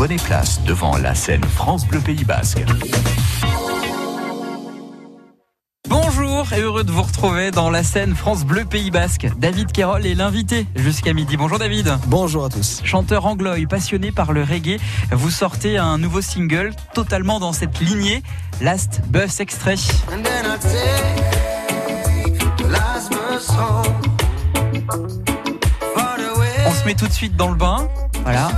Prenez place devant la scène France Bleu Pays Basque. Bonjour et heureux de vous retrouver dans la scène France Bleu Pays Basque. David Cairol est l'invité jusqu'à midi. Bonjour David. Bonjour à tous. Chanteur anglois passionné par le reggae, vous sortez un nouveau single totalement dans cette lignée. Last Bus extrait. On se met tout de suite dans le bain. Voilà.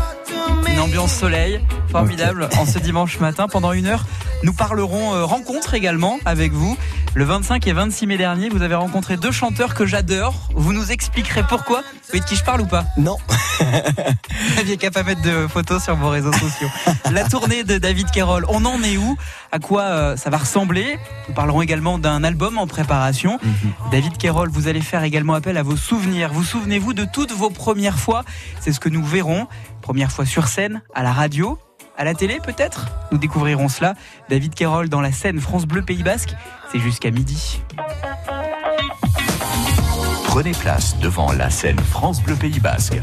Une ambiance soleil formidable en ce dimanche matin. Pendant une heure, nous parlerons rencontre également avec vous. Le 25 et 26 mai dernier, vous avez rencontré deux chanteurs que j'adore. Vous nous expliquerez pourquoi. Vous voyez de qui je parle ou pas? Non. Vous n'aviez qu'à pas mettre de photos sur vos réseaux sociaux. La tournée de David Cairol, on en est où? À quoi ça va ressembler? Nous parlerons également d'un album en préparation. David Cairol, vous allez faire également appel à vos souvenirs. Vous souvenez-vous de toutes vos premières fois? C'est ce que nous verrons. Première fois sur scène, à la radio, à la télé peut-être? Nous découvrirons cela. David Cairol dans la scène France Bleu Pays Basque, c'est jusqu'à midi. Prenez place devant la scène France Bleu Pays Basque.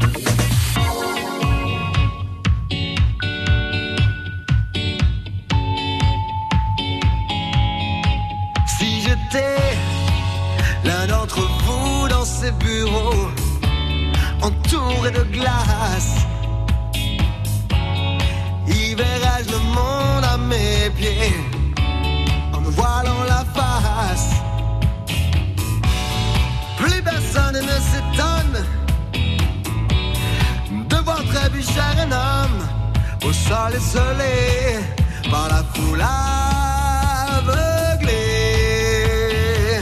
Si j'étais l'un d'entre vous dans ces bureaux, entouré de glace, verrais-je le monde à mes pieds en me voilant la face? Plus personne ne s'étonne de voir trébucher un homme au sol esselé par la foule aveuglée.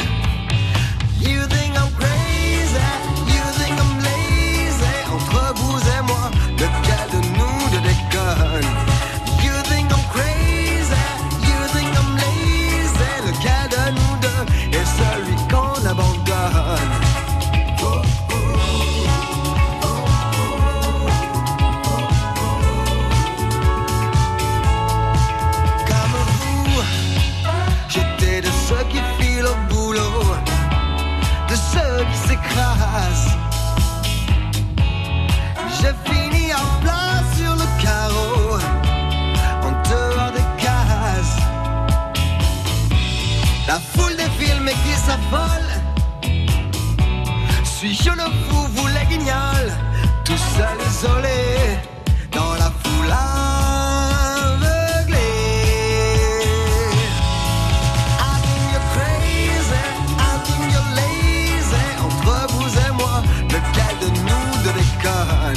You think I'm crazy, you think I'm lazy. Entre vous et moi, lequel de nous deux déconne? J'ai fini en plein sur le carreau, en dehors des cases. La foule défile mais qui s'affole. Suis-je le fou, vous les guignols, tout seul isolé dans la foule aveuglée. I think you're crazy, I think you're lazy. Entre vous et moi, lequel de nous deux déconne?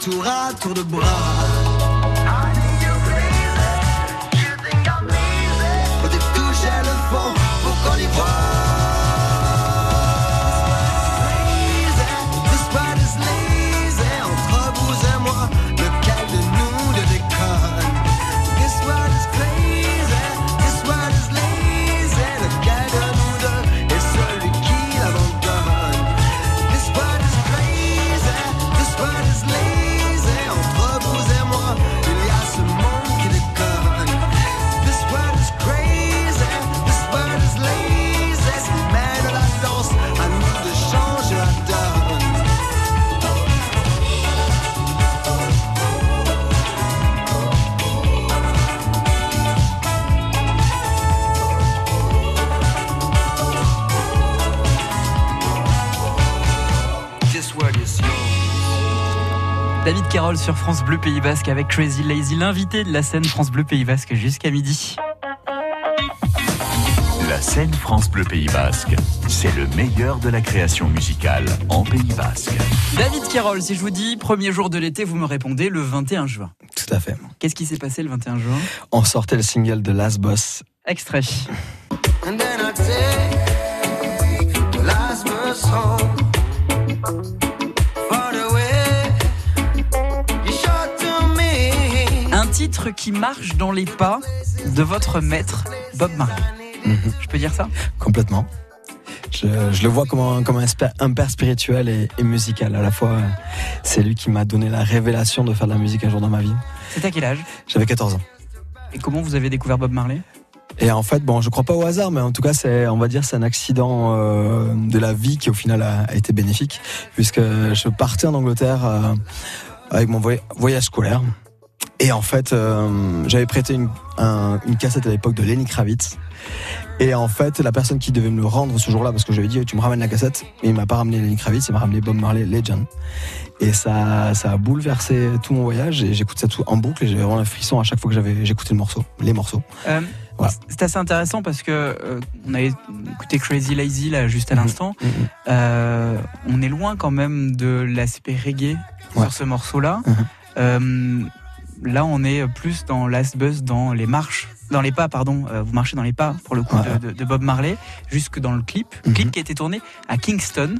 Tour à tour de bras. Faut toucher le fond pour qu'on y voit. This part is lazy. Entre vous et moi, lequel de nous le déconne? This part is crazy. This part is lazy. Lequel de nous deux est celui qui l'abandonne? This part is crazy. This part is lazy. David Cairol sur France Bleu Pays Basque avec Crazy Lazy, l'invité de la scène France Bleu Pays Basque jusqu'à midi. La scène France Bleu Pays Basque, c'est le meilleur de la création musicale en Pays Basque. David Cairol, si je vous dis premier jour de l'été, vous me répondez le 21 juin. Tout à fait. Qu'est-ce qui s'est passé le 21 juin? On sortait le single de Last Bus. Extrait. And then I take last bus home. Titre qui marche dans les pas de votre maître Bob Marley. Je peux dire ça? Complètement. Je le vois comme un père spirituel et musical à la fois. C'est lui qui m'a donné la révélation de faire de la musique un jour dans ma vie. C'était à quel âge ? J'avais 14 ans. Et comment vous avez découvert Bob Marley ? Et en fait, bon, je crois pas au hasard, mais en tout cas, c'est un accident de la vie qui au final a été bénéfique, puisque je partais en Angleterre avec mon voyage scolaire. Et en fait, j'avais prêté une cassette à l'époque de Lenny Kravitz. Et en fait, la personne qui devait me le rendre ce jour-là, parce que je lui ai dit, tu me ramènes la cassette, mais il m'a pas ramené Lenny Kravitz, il m'a ramené Bob Marley Legend. Et ça a bouleversé tout mon voyage, et j'écoute ça tout en boucle, et j'avais vraiment un frisson à chaque fois que j'écoutais les morceaux. Voilà. C'est assez intéressant parce que on avait écouté Crazy Lazy là juste à l'instant. On est loin quand même de l'aspect reggae sur ce morceau-là. Là, on est plus dans Last Buzz, dans les pas. Vous marchez dans les pas pour le coup de Bob Marley, jusque dans le clip, clip qui a été tourné à Kingston.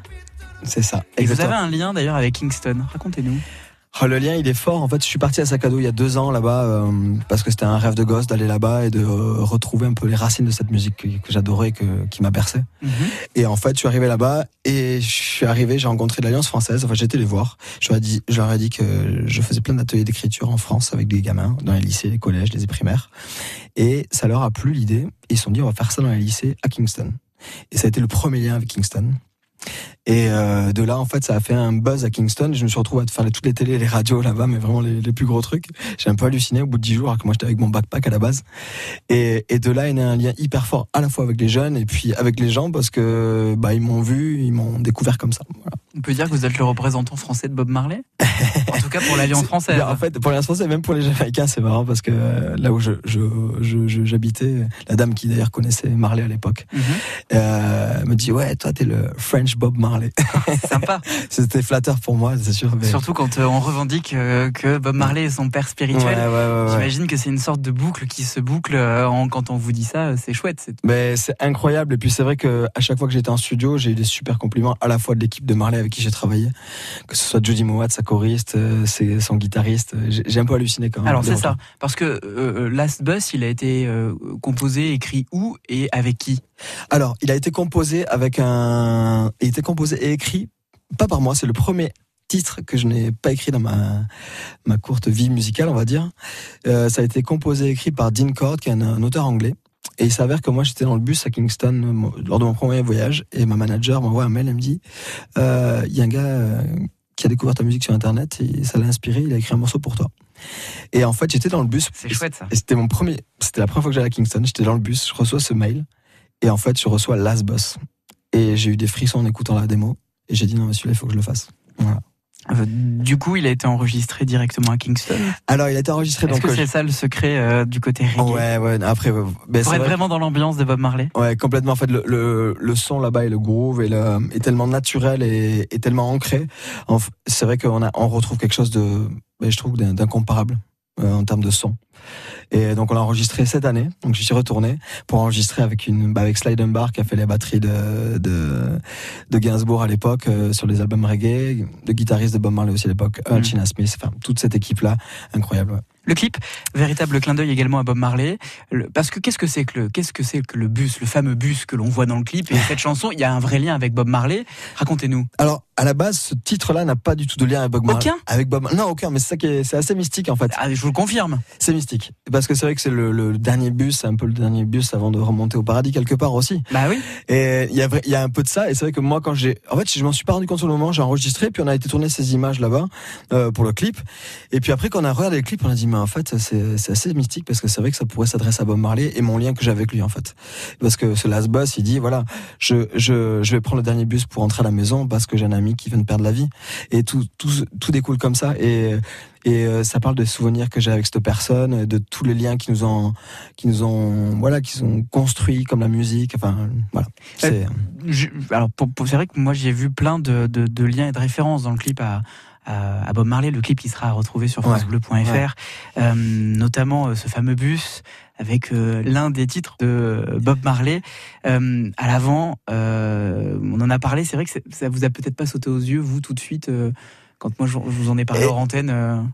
C'est ça. Et vous avez un lien d'ailleurs avec Kingston. Racontez-nous. Oh, le lien il est fort. En fait, je suis parti à Sac à dos il y a 2 ans là-bas parce que c'était un rêve de gosse d'aller là-bas et de retrouver un peu les racines de cette musique que j'adorais et qui m'a bercé. Et en fait, je suis arrivé là-bas et j'ai rencontré l'Alliance française. Enfin, j'étais les voir. Je leur ai dit que je faisais plein d'ateliers d'écriture en France avec des gamins dans les lycées, les collèges, les primaires. Et ça leur a plu l'idée. Ils se sont dit on va faire ça dans les lycées à Kingston. Et ça a été le premier lien avec Kingston. Et de là, en fait, ça a fait un buzz à Kingston. Je me suis retrouvé à faire toutes les télés, les radios là-bas, mais vraiment les plus gros trucs. J'ai un peu halluciné au bout de 10 jours, alors que moi j'étais avec mon backpack à la base. Et de là, il y a un lien hyper fort à la fois avec les jeunes et puis avec les gens parce que ils m'ont vu, ils m'ont découvert comme ça. Voilà. On peut dire que vous êtes le représentant français de Bob Marley. En tout cas pour l'Alliance française. En fait, pour l'Alliance française, même pour les Jamaïcains, c'est marrant parce que là où j'habitais, la dame qui d'ailleurs connaissait Marley à l'époque me dit ouais, toi t'es le French Bob Marley. C'est sympa. C'était flatteur pour moi, c'est sûr. Mais... surtout quand on revendique que Bob Marley est son père spirituel. Ouais. J'imagine que c'est une sorte de boucle qui se boucle. Quand on vous dit ça, c'est chouette. Mais c'est incroyable. Et puis c'est vrai qu'à chaque fois que j'étais en studio, j'ai eu des super compliments à la fois de l'équipe de Marley avec qui j'ai travaillé, que ce soit Judy Mowatt, sa choriste, son guitariste. J'ai un peu halluciné quand même. Alors c'est ça. Parce que Last Bus, il a été composé, écrit où et avec qui ? Alors, il a été composé et écrit, pas par moi, c'est le premier titre que je n'ai pas écrit dans ma courte vie musicale, on va dire. Ça a été composé et écrit par Dean Cord, qui est un auteur anglais. Et il s'avère que moi j'étais dans le bus à Kingston lors de mon premier voyage, et ma manager m'envoie un mail, elle me dit « Il y a un gars qui a découvert ta musique sur internet, et ça l'a inspiré, il a écrit un morceau pour toi. » Et en fait, j'étais dans le bus. C'est chouette ça. Et c'était la première fois que j'allais à Kingston, j'étais dans le bus, je reçois ce mail. Et en fait, je reçois Last Bus. Et j'ai eu des frissons en écoutant la démo. Et j'ai dit, non, mais celui-là, il faut que je le fasse. Voilà. Du coup, il a été enregistré directement à Kingston. Alors, il a été enregistré. Est-ce que c'est ça le secret du côté reggae ? Ouais. Après, pour être vraiment dans l'ambiance de Bob Marley. Ouais, complètement. En fait, le son là-bas et le groove est tellement naturel et tellement ancré. C'est vrai qu'on retrouve quelque chose d'incomparable en termes de son. Et donc on l'a enregistré cette année, donc je suis retourné pour enregistrer avec Sly Dunbar qui a fait les batteries de Gainsbourg à l'époque sur les albums reggae, le guitariste de Bob Marley aussi à l'époque, Alcina Smith, enfin toute cette équipe là, incroyable. Ouais. Le clip, véritable clin d'œil également à Bob Marley, parce que qu'est-ce que c'est que le bus, le fameux bus que l'on voit dans le clip et cette chanson, il y a un vrai lien avec Bob Marley. Racontez-nous. Alors à la base, ce titre-là n'a pas du tout de lien avec Bob Marley. Aucun ? Avec Bob Marley. Non, aucun. Mais c'est assez mystique en fait. Ah, je vous le confirme. C'est mystique. Parce que c'est vrai que c'est le dernier bus, c'est un peu le dernier bus avant de remonter au paradis quelque part aussi. Bah oui. Et il y a un peu de ça. Et c'est vrai que moi je m'en suis pas rendu compte au moment, j'ai enregistré, puis on a été tourner ces images là-bas pour le clip. Et puis après quand on a regardé le clip, on a dit mais en fait c'est assez mystique parce que c'est vrai que ça pourrait s'adresser à Bob Marley et mon lien que j'ai avec lui en fait. Parce que ce Last Bus, il dit voilà, je vais prendre le dernier bus pour rentrer à la maison parce que j'ai un ami qui vient de perdre la vie. Et tout découle comme ça. Et ça parle des souvenirs que j'ai avec cette personne, de tous les liens qui sont construits comme la musique. Enfin, voilà. C'est vrai que moi j'ai vu plein de liens et de références dans le clip à Bob Marley, le clip qui sera retrouvé sur francebleu.fr, notamment ce fameux bus avec l'un des titres de Bob Marley à l'avant. On en a parlé. C'est vrai que ça vous a peut-être pas sauté aux yeux vous tout de suite. Quand moi je vous en ai parlé hors antenne.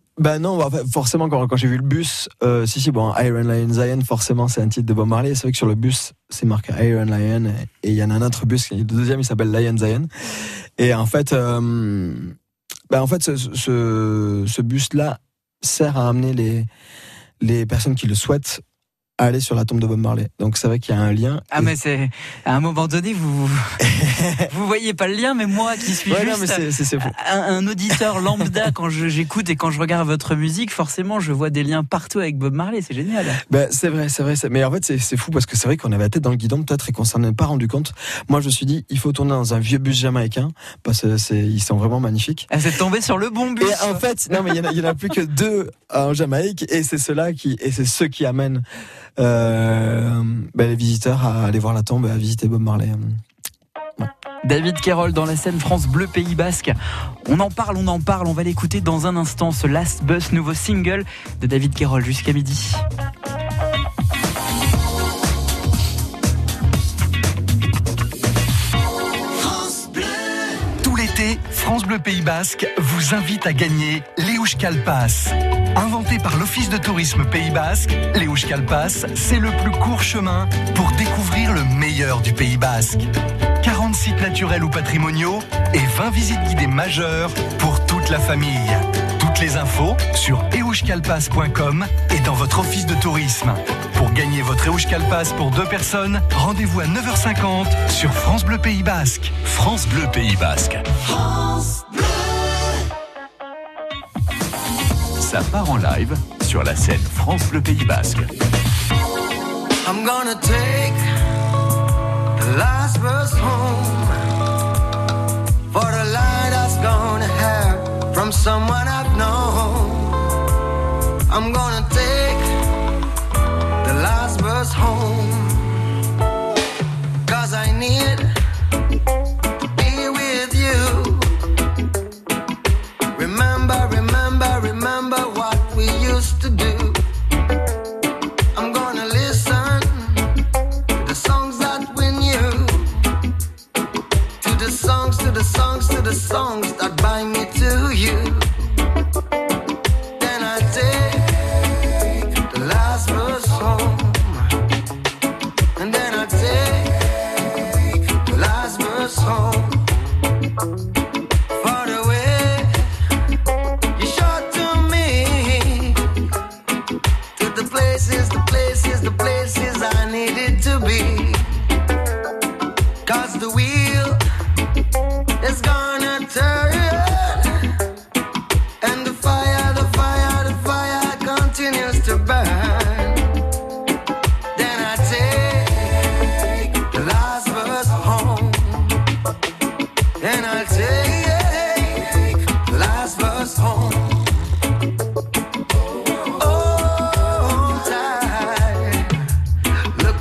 Forcément quand j'ai vu le bus, Iron Lion Zion, forcément c'est un titre de Bob Marley. C'est vrai que sur le bus c'est marqué Iron Lion et il y en a un autre bus, le deuxième il s'appelle Lion Zion. Et en fait ce bus là sert à amener les personnes qui le souhaitent à aller sur la tombe de Bob Marley. Donc c'est vrai qu'il y a un lien. Ah mais c'est à un moment donné vous voyez pas le lien, mais moi qui suis un auditeur lambda quand j'écoute et quand je regarde votre musique, forcément je vois des liens partout avec Bob Marley, c'est génial. C'est vrai. Mais en fait c'est fou parce que c'est vrai qu'on avait la tête dans le guidon peut-être et qu'on s'en est pas rendu compte. Moi je me suis dit il faut tourner dans un vieux bus jamaïcain parce que ils sont vraiment magnifiques. Ah, c'est tombé sur le bon bus. Et en fait non mais il y en a plus que 2 en Jamaïque et c'est ceux qui amènent les visiteurs à aller voir la tombe et à visiter Bob Marley. Ouais. David Cairol dans la scène France Bleu Pays Basque. On en parle, on va l'écouter dans un instant, ce Last Bus, nouveau single de David Cairol jusqu'à midi. France Bleu Pays Basque vous invite à gagner les Euskal Pass. Inventé par l'Office de Tourisme Pays Basque, les Euskal Pass, c'est le plus court chemin pour découvrir le meilleur du Pays Basque. 40 sites naturels ou patrimoniaux et 20 visites guidées majeures pour toute la famille. Toutes les infos sur euskalpass.com et dans votre office de tourisme. Pour gagner votre Euskal Pass pour 2 personnes, rendez-vous à 9h50 sur France Bleu Pays Basque. France Bleu Pays Basque. France Bleu. Ça part en live sur la scène France Bleu Pays Basque. I'm gonna take the last bus home for the light that's gonna have from someone I've known. I'm gonna take the last bus home, 'cause I need to be with you. Remember what we used to do. I'm gonna listen to the songs that we knew, to the songs that bind me to you. Then I take the last bus home. And then I take the last bus home. For the way you showed to me, to the places I needed to be. 'Cause the wheel is gonna turn, and the fire continues to burn.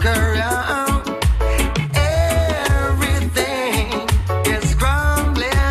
Around, everything is crumbling.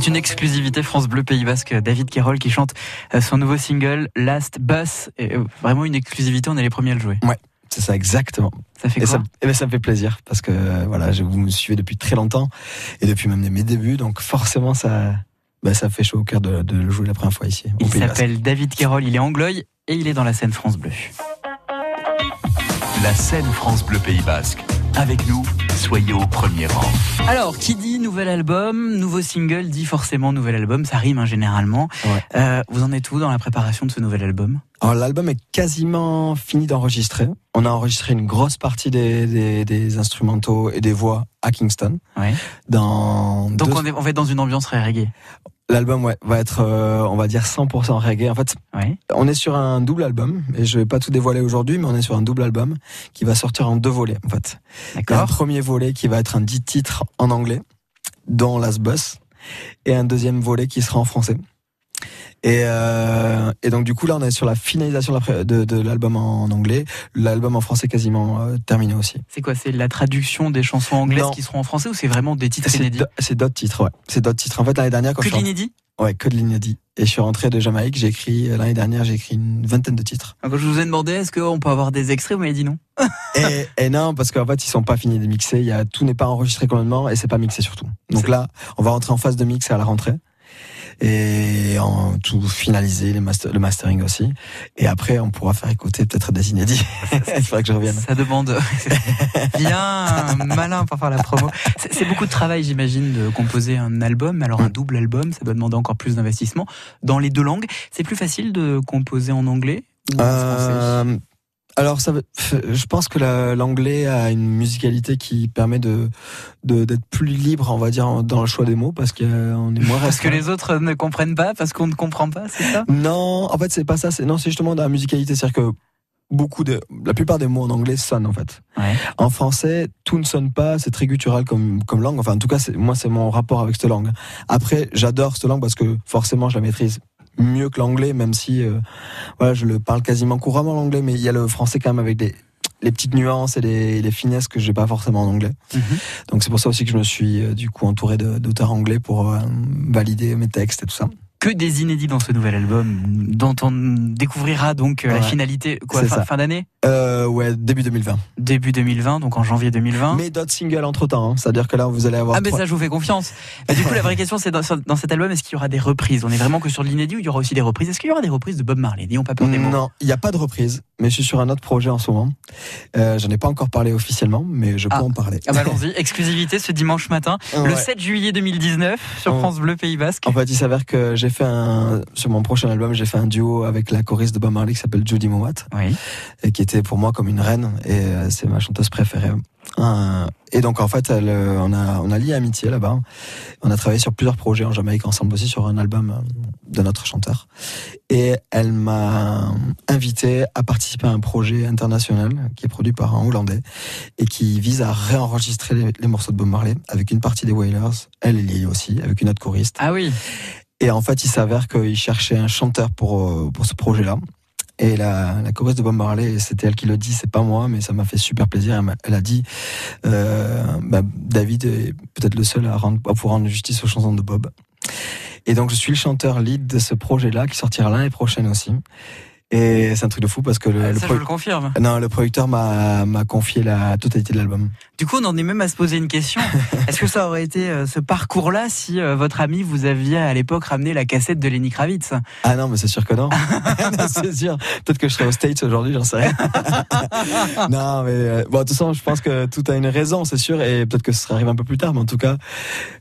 C'est une exclusivité France Bleu Pays Basque, David Cairol qui chante son nouveau single Last Bus. Et vraiment une exclusivité, on est les premiers à le jouer. Ouais, c'est ça exactement. Ça fait quoi? Ça me fait plaisir parce que voilà, vous me suivez depuis très longtemps et depuis même mes débuts, donc forcément ça fait chaud au cœur de le jouer la première fois ici. Il s'appelle David Cairol, il est anglois et il est dans la scène France Bleu. La scène France Bleu Pays Basque. Avec nous, soyez au premier rang. Alors, qui dit nouvel album, nouveau single, dit forcément nouvel album, ça rime généralement. Ouais. Vous en êtes où dans la préparation de ce nouvel album ? Alors, l'album est quasiment fini d'enregistrer. On a enregistré une grosse partie des instrumentaux et des voix à Kingston. Ouais. On va être dans une ambiance reggae. L'album va être, on va dire, 100% reggae. En fait, oui. On est sur un double album, et je vais pas tout dévoiler aujourd'hui, mais on est sur un double album qui va sortir en 2 volets, en fait. D'accord. Un premier volet qui va être un 10 titres en anglais, dont Last Bus, et un deuxième volet qui sera en français. Et donc du coup là on est sur la finalisation de l'album en anglais, l'album en français quasiment terminé aussi. C'est quoi, c'est la traduction des chansons anglaises qui seront en français ou c'est vraiment des titres inédits ? C'est d'autres titres, ouais. C'est d'autres titres. En fait l'année dernière quand que de l'inédit ? Ouais, que de l'inédit. Et je suis rentré de Jamaïque, l'année dernière j'ai écrit une vingtaine de titres. Quand je vous ai demandé est-ce qu'on peut avoir des extraits, vous m'avez dit non. et non, parce qu'en fait ils sont pas finis de mixer, tout n'est pas enregistré complètement et c'est pas mixé surtout. Donc là on va rentrer en phase de mix à la rentrée. Et en tout finaliser le mastering aussi. Et après, on pourra faire écouter peut-être des inédits. Il faudra que je revienne. Ça demande bien malin pour faire la promo. C'est beaucoup de travail, j'imagine, de composer un album. Alors un double album, ça doit demander encore plus d'investissement. Dans les 2 langues, c'est plus facile de composer en anglais ou en français ? Alors, je pense que l'anglais a une musicalité qui permet d'être plus libre, on va dire, dans le choix des mots, parce qu'on est moins restreint. Parce que les autres ne comprennent pas, parce qu'on ne comprend pas, c'est ça ? Non, en fait, c'est pas ça. C'est justement dans la musicalité, c'est-à-dire que la plupart des mots en anglais sonnent en fait. Ouais. En français, tout ne sonne pas, c'est très guttural comme langue. Enfin, en tout cas, c'est mon rapport avec cette langue. Après, j'adore cette langue parce que forcément, je la maîtrise mieux que l'anglais, même si je le parle quasiment couramment l'anglais, mais il y a le français quand même avec les petites nuances et les finesses que j'ai pas forcément en anglais. Mm-hmm. Donc c'est pour ça aussi que je me suis du coup entouré d'auteurs anglais pour valider mes textes et tout ça. Que des inédits dans ce nouvel album, dont on découvrira donc la finalité fin d'année. Début 2020. Début 2020, donc en janvier 2020. Mais d'autres singles entre-temps, c'est-à-dire que là vous allez avoir... mais ça je vous fais confiance. Mais du coup la vraie question c'est dans cet album, est-ce qu'il y aura des reprises ? On est vraiment que sur l'inédit ou il y aura aussi des reprises ? Est-ce qu'il y aura des reprises de Bob Marley ? N'ayons pas peur des mots. Non, il n'y a pas de reprise, mais je suis sur un autre projet en ce moment. J'en ai pas encore parlé officiellement, mais je peux en parler. Allons-y, exclusivité ce dimanche matin, le 7 juillet 2019 sur France Bleu Pays Basque. En fait il s'avère que sur mon prochain album, j'ai fait un duo avec la choriste de Bob Marley qui s'appelle Judy Mowatt, et qui était pour moi comme une reine, et c'est ma chanteuse préférée. Et donc en fait, on a lié amitié là-bas. On a travaillé sur plusieurs projets en Jamaïque ensemble aussi, sur un album de notre chanteur. Et elle m'a invité à participer à un projet international qui est produit par un Hollandais et qui vise à réenregistrer les morceaux de Bob Marley avec une partie des Wailers. Elle est liée aussi avec une autre choriste. Ah oui. Et en fait, il s'avère qu'il cherchait un chanteur pour ce projet-là. Et la choriste de Bob Marley, c'était elle qui le dit, c'est pas moi, mais ça m'a fait super plaisir. Elle a dit, David est peut-être le seul pour rendre justice aux chansons de Bob. Et donc, je suis le chanteur lead de ce projet-là, qui sortira l'année prochaine aussi. Et c'est un truc de fou parce que je le confirme. Non, le producteur m'a confié la totalité de l'album. Du coup, on en est même à se poser une question. Est-ce que ça aurait été ce parcours-là si votre ami vous aviez à l'époque ramené la cassette de Lenny Kravitz ? Ah non, mais c'est sûr que non. Non, c'est sûr. Peut-être que je serais aux States aujourd'hui, j'en sais rien. Non, mais de toute façon, je pense que tout a une raison, c'est sûr. Et peut-être que ça arrive un peu plus tard, mais en tout cas,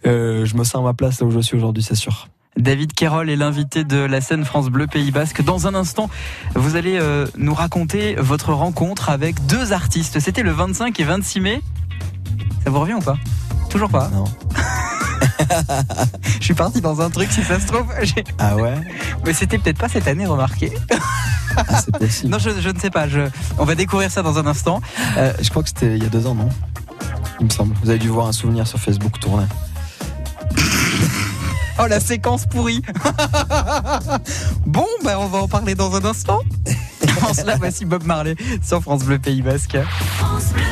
je me sens à ma place là où je suis aujourd'hui, c'est sûr. David Cairol est l'invité de la scène France Bleu Pays Basque. Dans un instant, vous allez nous raconter votre rencontre avec 2 artistes. C'était le 25 et 26 mai. Ça vous revient ou pas ? Toujours pas ? Non. Je suis parti dans un truc si ça se trouve. Ah ouais ? Mais c'était peut-être pas cette année, remarquez. Ah, c'est possible. Non, je ne sais pas. On va découvrir ça dans un instant. Je crois que c'était il y a 2 ans, non ? Il me semble. Vous avez dû voir un souvenir sur Facebook tourner. Oh, la séquence pourrie. Bon, on va en parler dans un instant. Avant cela, voici Bob Marley sur France Bleu Pays Basque. France Bleu.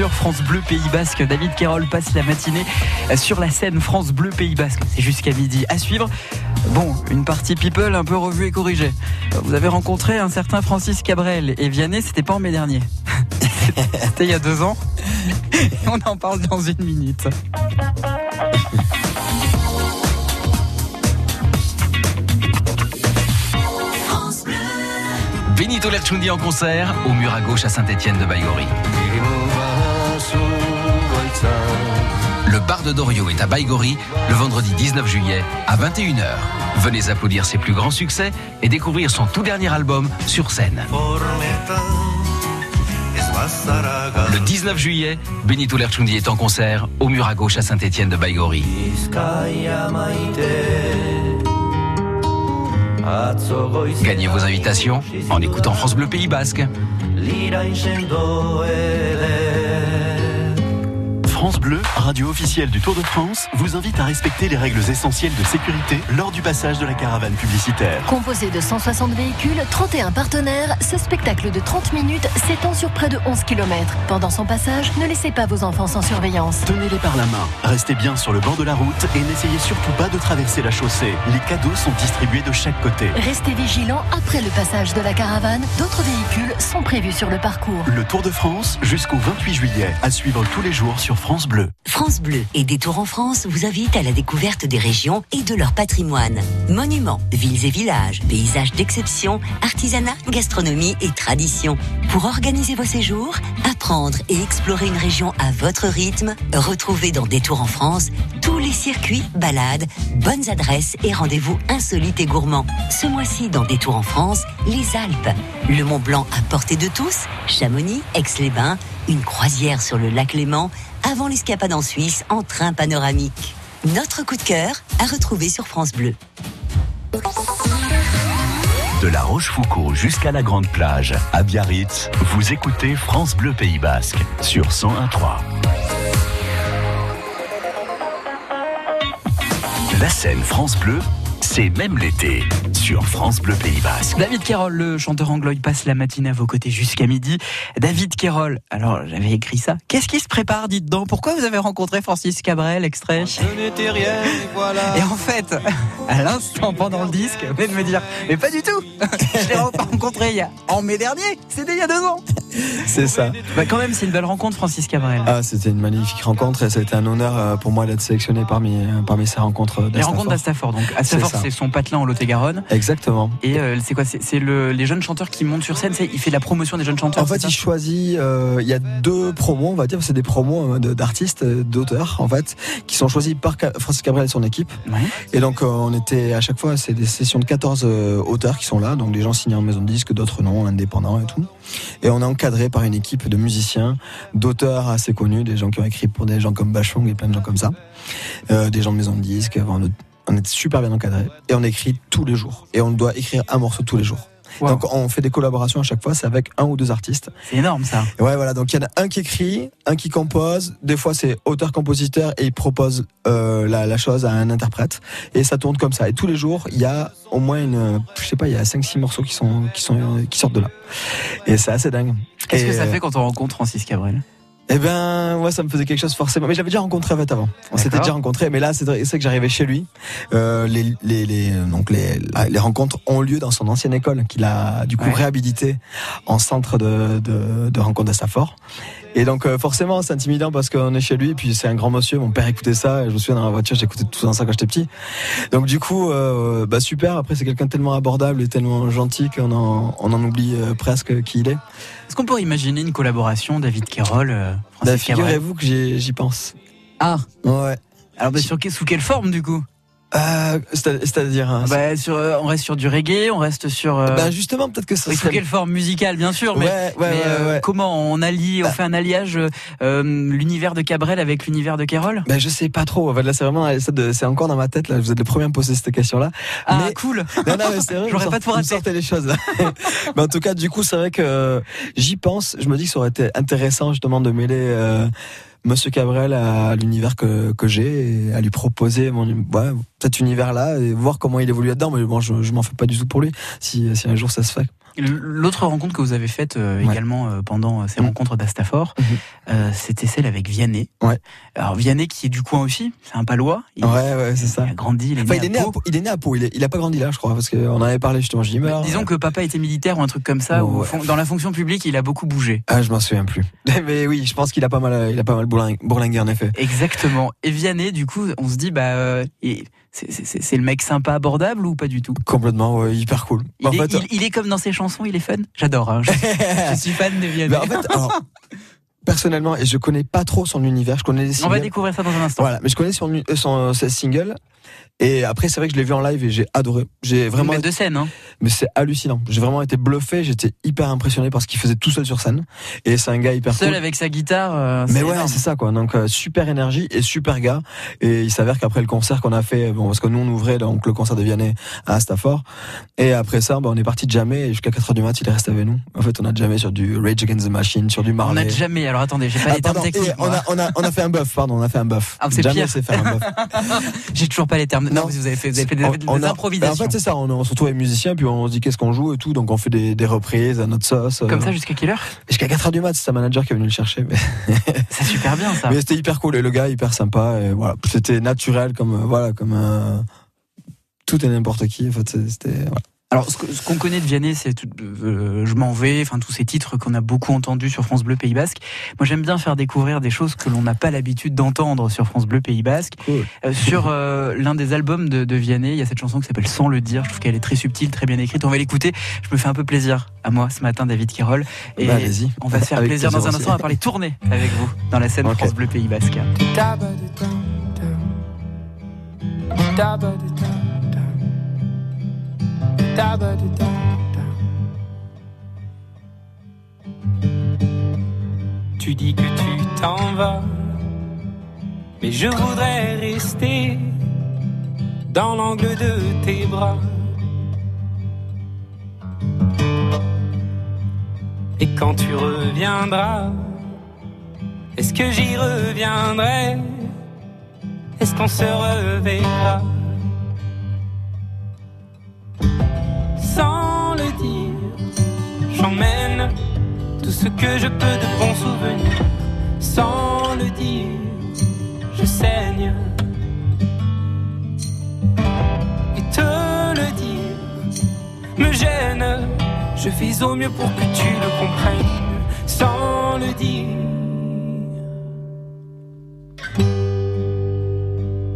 sur France Bleu Pays Basque. David Cairol passe la matinée sur la scène France Bleu Pays Basque. C'est jusqu'à midi. À suivre, bon, une partie people un peu revue et corrigée. Vous avez rencontré un certain Francis Cabrel et Vianney, c'était pas en mai dernier. C'était il y a 2 ans. On en parle dans 1 minute. Benito Lerchundi en concert au mur à gauche à Saint-Étienne de Baïgorry. Le bar de Doriot est à Baïgorry le vendredi 19 juillet à 21h. Venez applaudir ses plus grands succès et découvrir son tout dernier album sur scène. Le 19 juillet, Benito Lerchundi est en concert au mur à gauche à Saint-Étienne de Baïgorry. Gagnez vos invitations en écoutant France Bleu Pays Basque. France Bleu, radio officielle du Tour de France, vous invite à respecter les règles essentielles de sécurité lors du passage de la caravane publicitaire. Composé de 160 véhicules, 31 partenaires, ce spectacle de 30 minutes s'étend sur près de 11 km. Pendant son passage, ne laissez pas vos enfants sans surveillance. Tenez-les par la main, restez bien sur le bord de la route et n'essayez surtout pas de traverser la chaussée. Les cadeaux sont distribués de chaque côté. Restez vigilants après le passage de la caravane, d'autres véhicules sont prévus sur le parcours. Le Tour de France jusqu'au 28 juillet, à suivre tous les jours sur France Bleu. France Bleu et Détour en France vous invitent à la découverte des régions et de leur patrimoine. Monuments, villes et villages, paysages d'exception, artisanat, gastronomie et tradition. Pour organiser vos séjours, apprendre et explorer une région à votre rythme, retrouvez dans Détour en France tous les circuits, balades, bonnes adresses et rendez-vous insolites et gourmands. Ce mois-ci dans Détour en France, les Alpes, le Mont Blanc à portée de tous, Chamonix, Aix-les-Bains, une croisière sur le lac Léman, avant l'escapade en Suisse en train panoramique. Notre coup de cœur à retrouver sur France Bleu. De la Rochefoucauld jusqu'à la Grande Plage, à Biarritz, vous écoutez France Bleu Pays Basque sur 101.3. La scène France Bleu, c'est même l'été sur France Bleu Pays Basque. David Cairol, le chanteur anglois, passe la matinée à vos côtés jusqu'à midi. David Cairol, alors j'avais écrit ça. Qu'est-ce qui se prépare, dites-donc? Pourquoi vous avez rencontré Francis Cabrel, extrait? Je n'étais rien, voilà. Et en fait, à l'instant, pendant le disque, vous venez de me dire, mais pas du tout. Je l'ai rencontré en mai dernier, c'était il y a 2 ans. C'est ça. Bah quand même, c'est une belle rencontre, Francis Cabrel. Ah, c'était une magnifique rencontre et c'était un honneur pour moi d'être sélectionné parmi ces rencontres d'Astaffort. Les rencontres d'Astaffort, donc. Astaffort, c'est son patelin en Lot-et-Garonne. Exactement. Et c'est quoi? Les jeunes chanteurs qui montent sur scène. Il fait la promotion des jeunes chanteurs. En fait, il choisit. Il y a 2 promos, on va dire. C'est des promos d'artistes, d'auteurs, en fait, qui sont choisis par Francis Cabrel et son équipe. Ouais. Et donc, on était à chaque fois, c'est des sessions de 14 auteurs qui sont là. Donc, des gens signés en maison de disque, d'autres non, indépendants et tout. Et on est encadré par une équipe de musiciens, d'auteurs assez connus, des gens qui ont écrit pour des gens comme Bachung et plein de gens comme ça, des gens de maison de disques. On est super bien encadré et on écrit tous les jours. Et on doit écrire un morceau tous les jours. Wow. Donc on fait des collaborations à chaque fois, c'est avec 1 ou 2 artistes. C'est énorme ça. Et ouais, voilà, donc il y en a un qui écrit, un qui compose. Des fois c'est auteur-compositeur et il propose la chose à un interprète. Et ça tourne comme ça. Et tous les jours il y a au moins il y a 5-6 morceaux qui sortent de là. Et c'est assez dingue. Qu'est-ce que ça fait quand on rencontre Francis Cabrel? Eh ben, moi, ouais, ça me faisait quelque chose forcément. Mais j'avais déjà rencontré avant. On s'était déjà rencontré, mais là, c'est que j'arrivais chez lui. Les rencontres ont lieu dans son ancienne école qu'il a du coup réhabilitée en centre de rencontre d'Astaffort. Et donc forcément, c'est intimidant parce qu'on est chez lui. Et puis c'est un grand monsieur. Mon père écoutait ça. Et je me souviens dans la voiture, j'écoutais tout dans ça quand j'étais petit. Donc du coup, bah super. Après, c'est quelqu'un tellement abordable et tellement gentil qu'on en oublie presque qui il est. Est-ce qu'on pourrait imaginer une collaboration David Cairol, Francis Cabrel? Figurez-vous que j'y pense. Ah ouais. Alors bah, sous quelle forme du coup? C'est-à-dire on reste sur du reggae, on reste sur justement peut-être que ça serait... Quelle forme musicale bien sûr, mais comment on fait un alliage l'univers de Cabrel avec l'univers de Cairol? Je sais pas trop, là c'est vraiment c'est encore dans ma tête là, vous êtes le premier à me poser cette question là. Ah mais... cool. Non mais c'est vrai, j'aurais pas tout raté les choses. Mais en tout cas du coup c'est vrai que j'y pense, je me dis que ça aurait été intéressant justement de mêler Monsieur Cabrel à l'univers que j'ai et à lui proposer cet univers-là et voir comment il évolue là-dedans. Mais bon, je m'en fais pas du tout pour lui si un jour ça se fait. L'autre rencontre que vous avez faite également pendant ces rencontres d'Astaffort, c'était celle avec Vianney. Ouais. Alors Vianney qui est du coin aussi, c'est un Palois. C'est ça. Il a grandi, il est né à Pau. Il a pas grandi là, je crois, parce qu'on en avait parlé justement. Disons que papa était militaire ou un truc comme ça, dans la fonction publique, il a beaucoup bougé. Ah, je m'en souviens plus. Mais oui, je pense qu'il a pas mal, bourlingué en effet. Exactement. Et Vianney, du coup, on se dit c'est le mec sympa, abordable ou pas du tout? Complètement, hyper cool. Il est comme dans ses chansons, il est fun. J'adore, hein, je suis fan de Vianney. Ben en fait, alors, personnellement, et je connais pas trop son univers, je connais les singles. On va découvrir ça dans un instant. Voilà, mais je connais ses singles. Et après, c'est vrai que je l'ai vu en live et j'ai adoré. J'ai vraiment de scène, hein. Mais c'est hallucinant. J'ai vraiment été bluffé. J'étais hyper impressionné par ce qu'il faisait tout seul sur scène. Et c'est un gars hyper cool. Seul avec sa guitare. Mais ouais, c'est ça quoi. Donc super énergie et super gars. Et il s'avère qu'après le concert qu'on a fait, parce que nous on ouvrait donc le concert de Vianney à Astaffort. Et après ça, on est parti jammer et jusqu'à 4h du mat, il est resté avec nous. En fait, on a jammé sur du Rage Against the Machine, sur du Marley. On a jammé. Alors attendez, j'ai pas les termes techniques. On a fait un bœuf. Pardon, on a fait un bœuf. Ah, c'est pire. C'est faire un bœuf. J'ai toujours pas les termes. Non, vous avez fait des improvisations. En fait, c'est ça, on se retrouve les musiciens, puis on se dit qu'est-ce qu'on joue et tout, donc on fait des reprises à notre sauce. Comme ça, jusqu'à quelle heure? Jusqu'à 4h du mat', c'est sa manager qui est venue le chercher. Mais... c'est super bien ça. Mais c'était hyper cool, et le gars hyper sympa, et voilà, c'était naturel, comme tout et n'importe qui, en fait, c'était... Voilà. Alors, ce qu'on connaît de Vianney, c'est Je m'en vais, enfin tous ces titres qu'on a beaucoup entendus sur France Bleu Pays Basque. Moi, j'aime bien faire découvrir des choses que l'on n'a pas l'habitude d'entendre sur France Bleu Pays Basque. Cool. Sur l'un des albums de Vianney, il y a cette chanson qui s'appelle Sans le dire. Je trouve qu'elle est très subtile, très bien écrite. On va l'écouter. Je me fais un peu plaisir à moi ce matin, David Cairol. Et allez-y. On va se faire plaisir dans un instant à parler tournée avec vous dans la scène France Bleu Pays Basque. Da da da da da. Tu dis que tu t'en vas, mais je voudrais rester dans l'angle de tes bras. Et quand tu reviendras, est-ce que j'y reviendrai? Est-ce qu'on se reverra? Sans le dire, j'emmène tout ce que je peux de bons souvenirs. Sans le dire, je saigne. Et te le dire me gêne. Je fais au mieux pour que tu le comprennes. Sans le dire,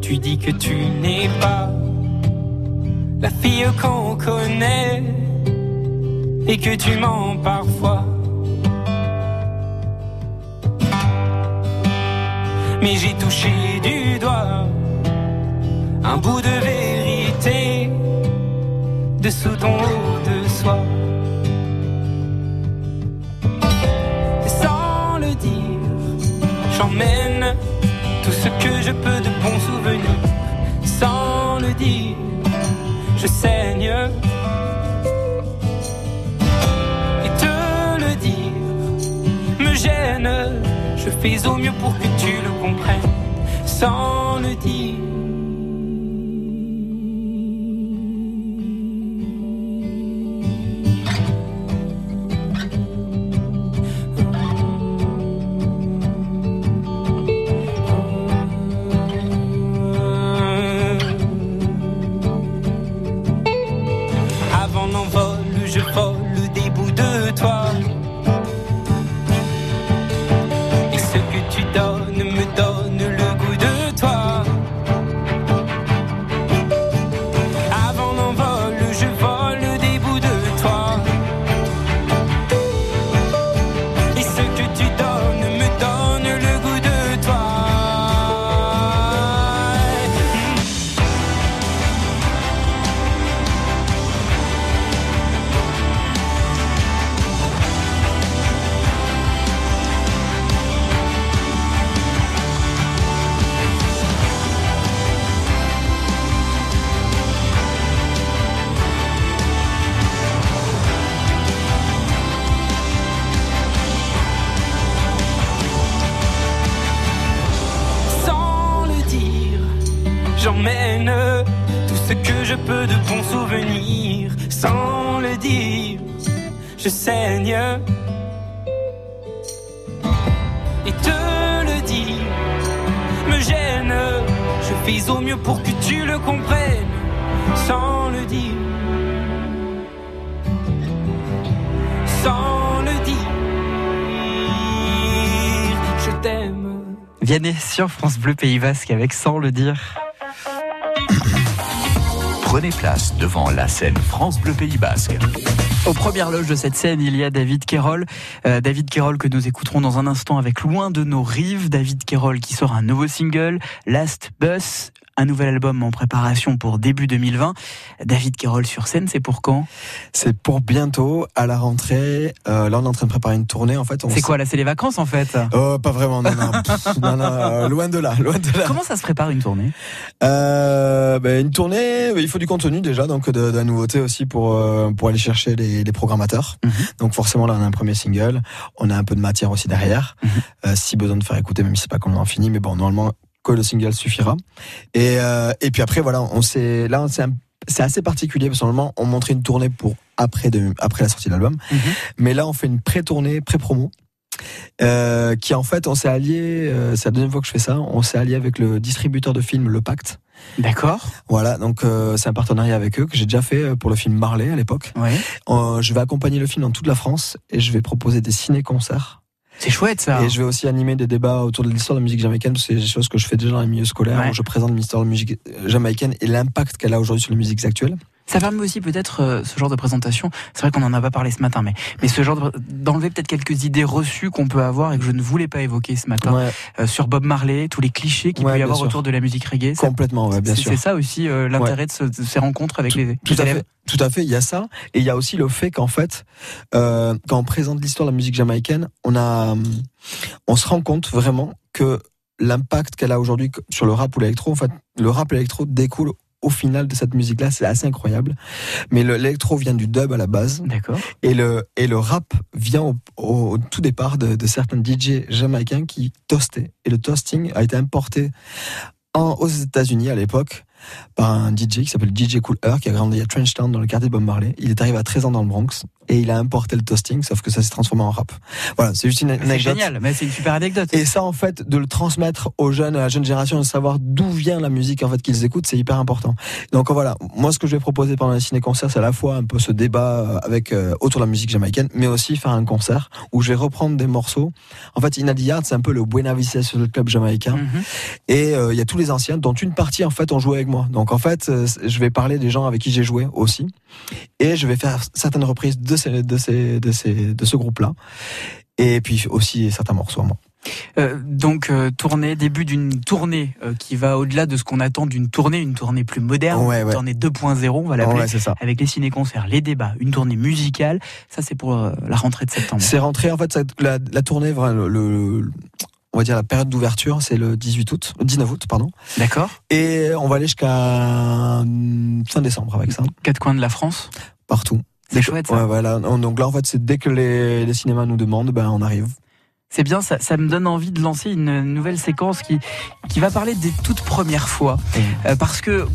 tu dis que tu n'es pas la fille qu'on connaît et que tu mens parfois. Mais j'ai touché du doigt un bout de vérité dessous ton haut de soie. Et sans le dire, j'emmène tout ce que je peux de bons souvenirs. Sans le dire, je saigne. Et te le dire me gêne. Je fais au mieux pour que tu le comprennes. Sans le dire. J'emmène tout ce que je peux de bons souvenirs. Sans le dire, je saigne. Et te le dis, me gêne. Je fais au mieux pour que tu le comprennes, sans le dire. Sans le dire, je t'aime. Vianney sur France Bleu Pays Basque avec Sans le dire. Prenez place devant la scène France Bleu Pays Basque. Aux premières loges de cette scène, il y a David Cairol. David Cairol que nous écouterons dans un instant avec Loin de nos rives. David Cairol qui sort un nouveau single, Last Bus, un nouvel album en préparation pour début 2020. David Cairol sur scène, c'est pour quand ? C'est pour bientôt, à la rentrée. Là, on est en train de préparer une tournée. En fait, quoi là ? C'est les vacances, en fait ? Pas vraiment, non. Loin de là. Comment ça se prépare une tournée ? Une tournée, il faut du contenu déjà, donc de la nouveauté aussi pour aller chercher les programmateurs. Mm-hmm. Donc forcément, là, on a un premier single. On a un peu de matière aussi derrière. Mm-hmm. Si besoin de faire écouter, même si c'est pas qu'on en finit, mais bon, normalement, que le single suffira. Et puis après, voilà, c'est assez particulier parce que normalement, on montrait une tournée pour après la sortie de l'album. Mm-hmm. Mais là, on fait une pré-tournée, pré-promo. Qui en fait, on s'est allié, c'est la deuxième fois que je fais ça, on s'est allié avec le distributeur de films Le Pacte. D'accord. Voilà, donc c'est un partenariat avec eux que j'ai déjà fait pour le film Marley à l'époque. Ouais. Je vais accompagner le film dans toute la France et je vais proposer des ciné-concerts. C'est chouette ça. Et je vais aussi animer des débats autour de l'histoire de la musique jamaïcaine, parce que c'est des choses que je fais déjà dans les milieux scolaires, ouais, où je présente l'histoire de la musique jamaïcaine et l'impact qu'elle a aujourd'hui sur les musiques actuelles. Ça permet aussi peut-être ce genre de présentation, c'est vrai qu'on n'en a pas parlé ce matin, mais ce genre d'enlever peut-être quelques idées reçues qu'on peut avoir et que je ne voulais pas évoquer ce matin, ouais, sur Bob Marley, tous les clichés qu'il peut y avoir autour de la musique reggae. Complètement, ouais, bien sûr. C'est ça aussi l'intérêt, ouais, de ces rencontres avec les élèves. Tout à fait, il y a ça, et il y a aussi le fait qu'en fait, quand on présente l'histoire de la musique jamaïcaine, on se rend compte vraiment que l'impact qu'elle a aujourd'hui sur le rap ou l'électro, en fait, le rap et l'électro découlent au final de cette musique-là, c'est assez incroyable. Mais l'électro vient du dub à la base. D'accord. Et le rap vient au tout départ de certains DJ jamaïcains qui toastaient. Et le toasting a été importé aux États-Unis à l'époque par un DJ qui s'appelle DJ Kool Herc, qui a grandi à Trenchtown dans le quartier de Bob Marley. Il est arrivé à 13 ans dans le Bronx et il a importé le toasting, sauf que ça s'est transformé en rap. Voilà, c'est juste une anecdote. C'est génial, mais c'est une super anecdote. Et ça, en fait, de le transmettre aux jeunes, à la jeune génération, de savoir d'où vient la musique en fait qu'ils écoutent, c'est hyper important. Donc voilà, moi ce que je vais proposer pendant les ciné-concerts, c'est à la fois un peu ce débat autour de la musique jamaïcaine, mais aussi faire un concert où je vais reprendre des morceaux. En fait, Inna the Yard, c'est un peu le Buena Vista Social Club jamaïcain, mm-hmm, et il y a tous les anciens, dont une partie en fait ont joué avec moi. Donc en fait, je vais parler des gens avec qui j'ai joué aussi, et je vais faire certaines reprises de ce groupe-là, et puis aussi certains morceaux à moi. Donc début d'une tournée qui va au-delà de ce qu'on attend d'une tournée, plus moderne, ouais, tournée 2.0, on va l'appeler, avec les ciné-concerts, les débats, une tournée musicale. Ça c'est pour la rentrée de septembre. C'est rentré en fait, la tournée, on va dire la période d'ouverture, c'est le 19 août, pardon. D'accord. Et on va aller jusqu'à fin décembre avec ça. 4 coins de la France ? Partout. C'est chouette ça. Ouais, voilà. Donc là, en fait, c'est dès que les cinémas nous demandent, on arrive. C'est bien, ça me donne envie de lancer une nouvelle séquence qui va parler des toutes premières fois. Mmh. Parce que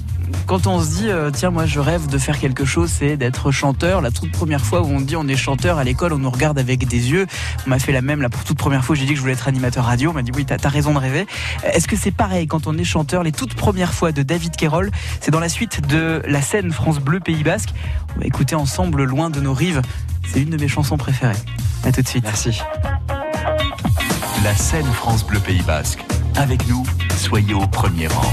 quand on se dit, tiens, moi je rêve de faire quelque chose, c'est d'être chanteur. La toute première fois où on dit on est chanteur à l'école, on nous regarde avec des yeux. On m'a fait la même, la toute première fois, j'ai dit que je voulais être animateur radio. On m'a dit, oui, t'as raison de rêver. Est-ce que c'est pareil quand on est chanteur ? Les toutes premières fois de David Cairol, c'est dans la suite de la scène France Bleu Pays Basque. On va écouter ensemble Loin de nos rives. C'est une de mes chansons préférées. À tout de suite. Merci. La scène France Bleu Pays Basque. Avec nous, soyez au premier rang.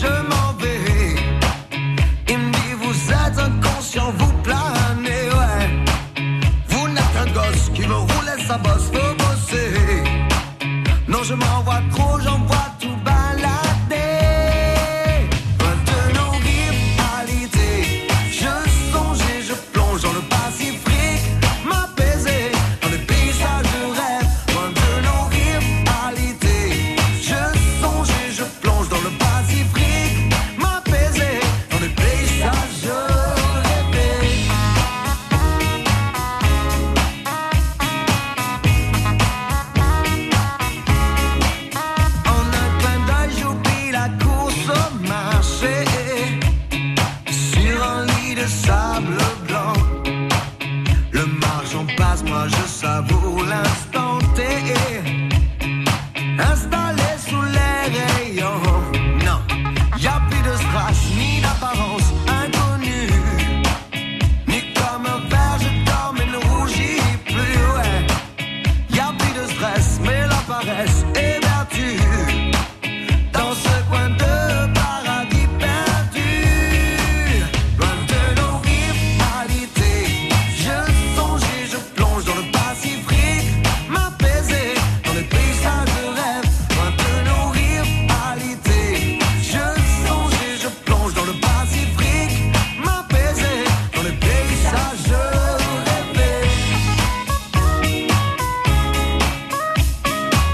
Just de sable blanc. Le marge en passe, moi je savoure l'instant T. Installé sous les rayons, non, y a plus de strass ni d'apparence inconnue. Ni comme un verre, je dors mais ne rougis plus, ouais. Y a plus de stress, mais la paresse est vertu. Dans ce coin de paradis perdu, loin de nos rivalités, je songe et je plonge dans le Pacifique, m'apaiser dans les paysages de rêve. Loin de nos rivalités, je songe et je plonge dans le Pacifique, m'apaiser dans les paysages de rêve. D'un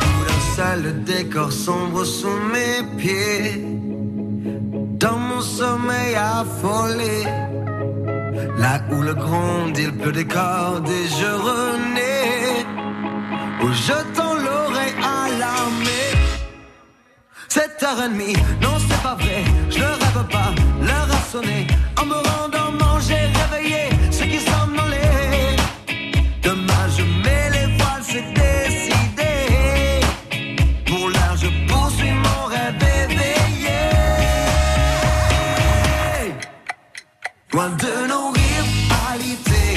coup d'un seul, le décor sombre sous mes pieds. Dans mon sommeil affolé, là où le gronde, il pleut des cordes et je renais, où jetant l'oreille alarmée. 7h30, non c'est pas vrai, je ne rêve pas, l'heure a sonné. En me rendant manger, réveillé, ceux qui somnolaient. Demain je mets les voiles, c'est décidé. Pour l'heure je poursuis mon rêve éveillé. Loin de nos rivalités,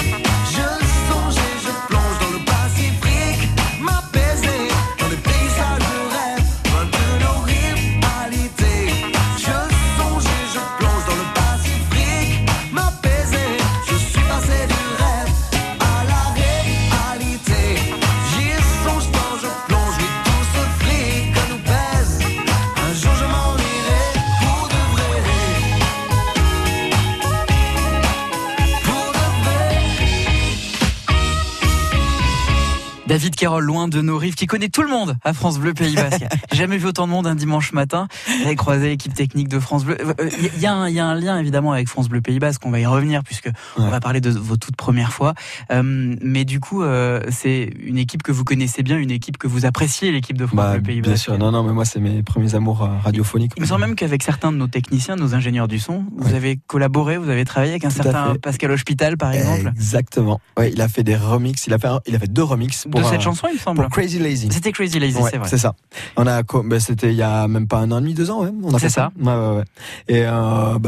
je songe et je plonge dans le Pacifique, m'apaiser dans les paysages de rêve. Loin de nos rivalités, je songe et je plonge dans le Pacifique, m'apaiser. Je suis passé du rêve à la réalité. J'y songe tant je plonge, oui, tout ce fric que nous pèse. Un jour je m'en irai pour de vrai. Pour de vrai. David Cairol, loin de nos rives, qui connaît tout le monde à France Bleu Pays Basque. J'ai jamais vu autant de monde un dimanche matin. J'ai croisé l'équipe technique de France Bleu. Il y a un lien évidemment avec France Bleu Pays Basque. On va y revenir puisque on va parler de vos toutes premières fois. Mais du coup, c'est une équipe que vous connaissez bien, une équipe que vous appréciez, l'équipe de France Bleu Pays Basque. Bien sûr, non, mais moi c'est mes premiers amours radiophoniques. Il me semble même qu'avec certains de nos techniciens, nos ingénieurs du son, vous avez collaboré, vous avez travaillé avec un certain Pascal Hospital par exemple. Exactement. Ouais, il a fait des remixes. Il a fait deux remixes pour cette chanson, il me semble. Crazy Lazy. C'était Crazy Lazy, ouais, c'est vrai. C'est ça. C'était il y a même pas un an et demi, 2 ans. Ouais, on a fait ça. Ouais. Et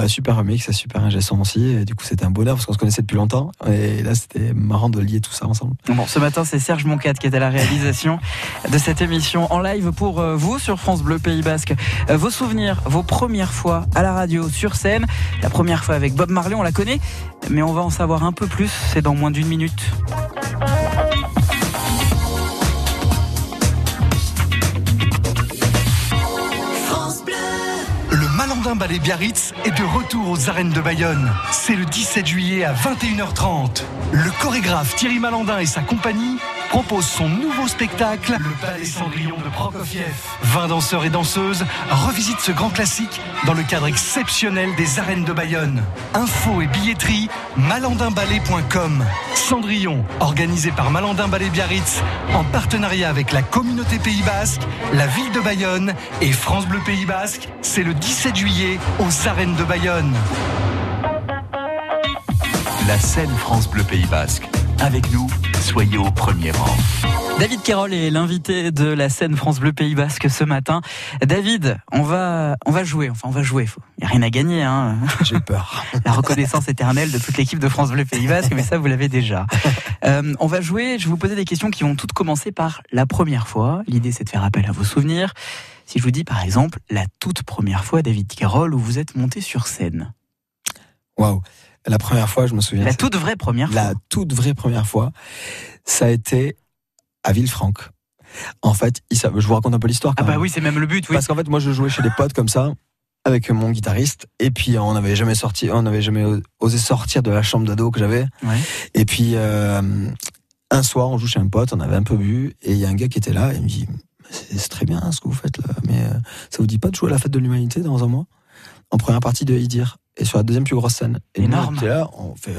super remix, super ingé son aussi. Et du coup, c'était un bonheur parce qu'on se connaissait depuis longtemps. Et là, c'était marrant de lier tout ça ensemble. Bon, ce matin, c'est Serge Moncat qui est à la réalisation de cette émission en live pour vous sur France Bleu Pays Basque. Vos souvenirs, vos premières fois à la radio, sur scène. La première fois avec Bob Marley, on la connaît, mais on va en savoir un peu plus. C'est dans moins d'une minute. Malandain Ballet Biarritz est de retour aux Arènes de Bayonne. C'est le 17 juillet à 21h30. Le chorégraphe Thierry Malandain et sa compagnie propose son nouveau spectacle, le ballet Cendrillon de Prokofiev. 20 danseurs et danseuses revisitent ce grand classique dans le cadre exceptionnel des Arènes de Bayonne. Infos et billetterie, malandainballet.com. Cendrillon, organisé par Malandain Ballet Biarritz, en partenariat avec la communauté Pays Basque, la ville de Bayonne et France Bleu Pays Basque. C'est le 17 juillet aux Arènes de Bayonne. La scène France Bleu Pays Basque. Avec nous, soyez au premier rang. David Cairol est l'invité de la scène France Bleu Pays Basque ce matin. David, on va jouer. Enfin, on va jouer. Il n'y a rien à gagner. Hein. J'ai peur. La reconnaissance éternelle de toute l'équipe de France Bleu Pays Basque, mais ça, vous l'avez déjà. On va jouer. Je vais vous poser des questions qui vont toutes commencer par la première fois. L'idée, c'est de faire appel à vos souvenirs. Si je vous dis, par exemple, la toute première fois, David Cairol, où vous êtes monté sur scène. Waouh! La première fois, je me souviens. La toute vraie première fois. La toute vraie première fois, ça a été à Villefranque. En fait, je vous raconte un peu l'histoire. Quand même. Oui, c'est même le but. Oui. Parce qu'en fait, moi, je jouais chez des potes comme ça, avec mon guitariste, et puis on n'avait jamais osé sortir de la chambre d'ado que j'avais. Ouais. Et puis un soir, on joue chez un pote, on avait un peu bu, et il y a un gars qui était là, et il me dit, c'est très bien ce que vous faites là, mais ça vous dit pas de jouer à la Fête de l'Humanité dans un mois, en première partie de Ydire. Et sur la deuxième plus grosse scène. Et énorme. Nous, on était là, on fait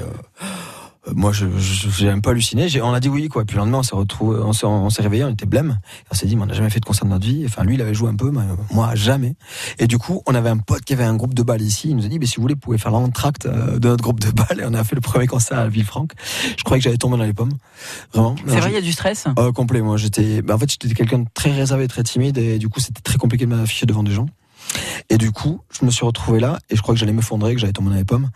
moi, je n'ai même pas halluciné. On a dit oui, quoi. Puis le lendemain, on s'est réveillé, on était blême. On s'est dit, mais on n'a jamais fait de concert de notre vie. Enfin, lui, il avait joué un peu, mais moi, jamais. Et du coup, on avait un pote qui avait un groupe de balles ici. Il nous a dit, mais si vous voulez, vous pouvez faire l'entracte de notre groupe de balles. Et on a fait le premier concert à Villefranque. Je croyais que j'allais tomber dans les pommes. Vraiment. C'est vrai, il y a du stress? Complet. Moi, j'étais quelqu'un de très réservé, très timide. Et du coup, c'était très compliqué de m'afficher devant des gens. Et du coup, je me suis retrouvé là et je crois que j'allais m'effondrer, que j'allais tomber dans les pommes.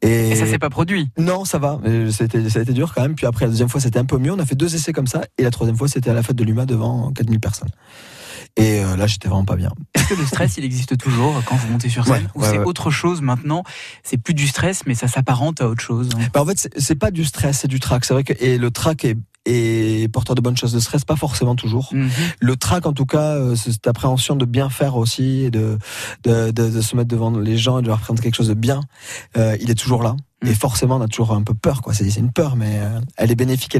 Et ça s'est pas produit? Non, ça va. Ça a été dur quand même. Puis après, la deuxième fois, c'était un peu mieux. On a fait 2 essais comme ça. Et la troisième fois, c'était à la fête de l'Huma devant 4000 personnes. Et là, j'étais vraiment pas bien. Est-ce que le stress, il existe toujours quand vous montez sur scène? Ou c'est autre chose maintenant? C'est plus du stress, mais ça s'apparente à autre chose. Bah, en fait, c'est pas du stress, c'est du trac. C'est vrai que le trac est porteur de bonnes choses, de stress, pas forcément toujours. Mm-hmm. Le trac, en tout cas, c'est cette appréhension de bien faire aussi, et de se mettre devant les gens et de leur présenter quelque chose de bien, il est toujours là. Et forcément, on a toujours un peu peur, quoi. C'est une peur, mais elle est bénéfique,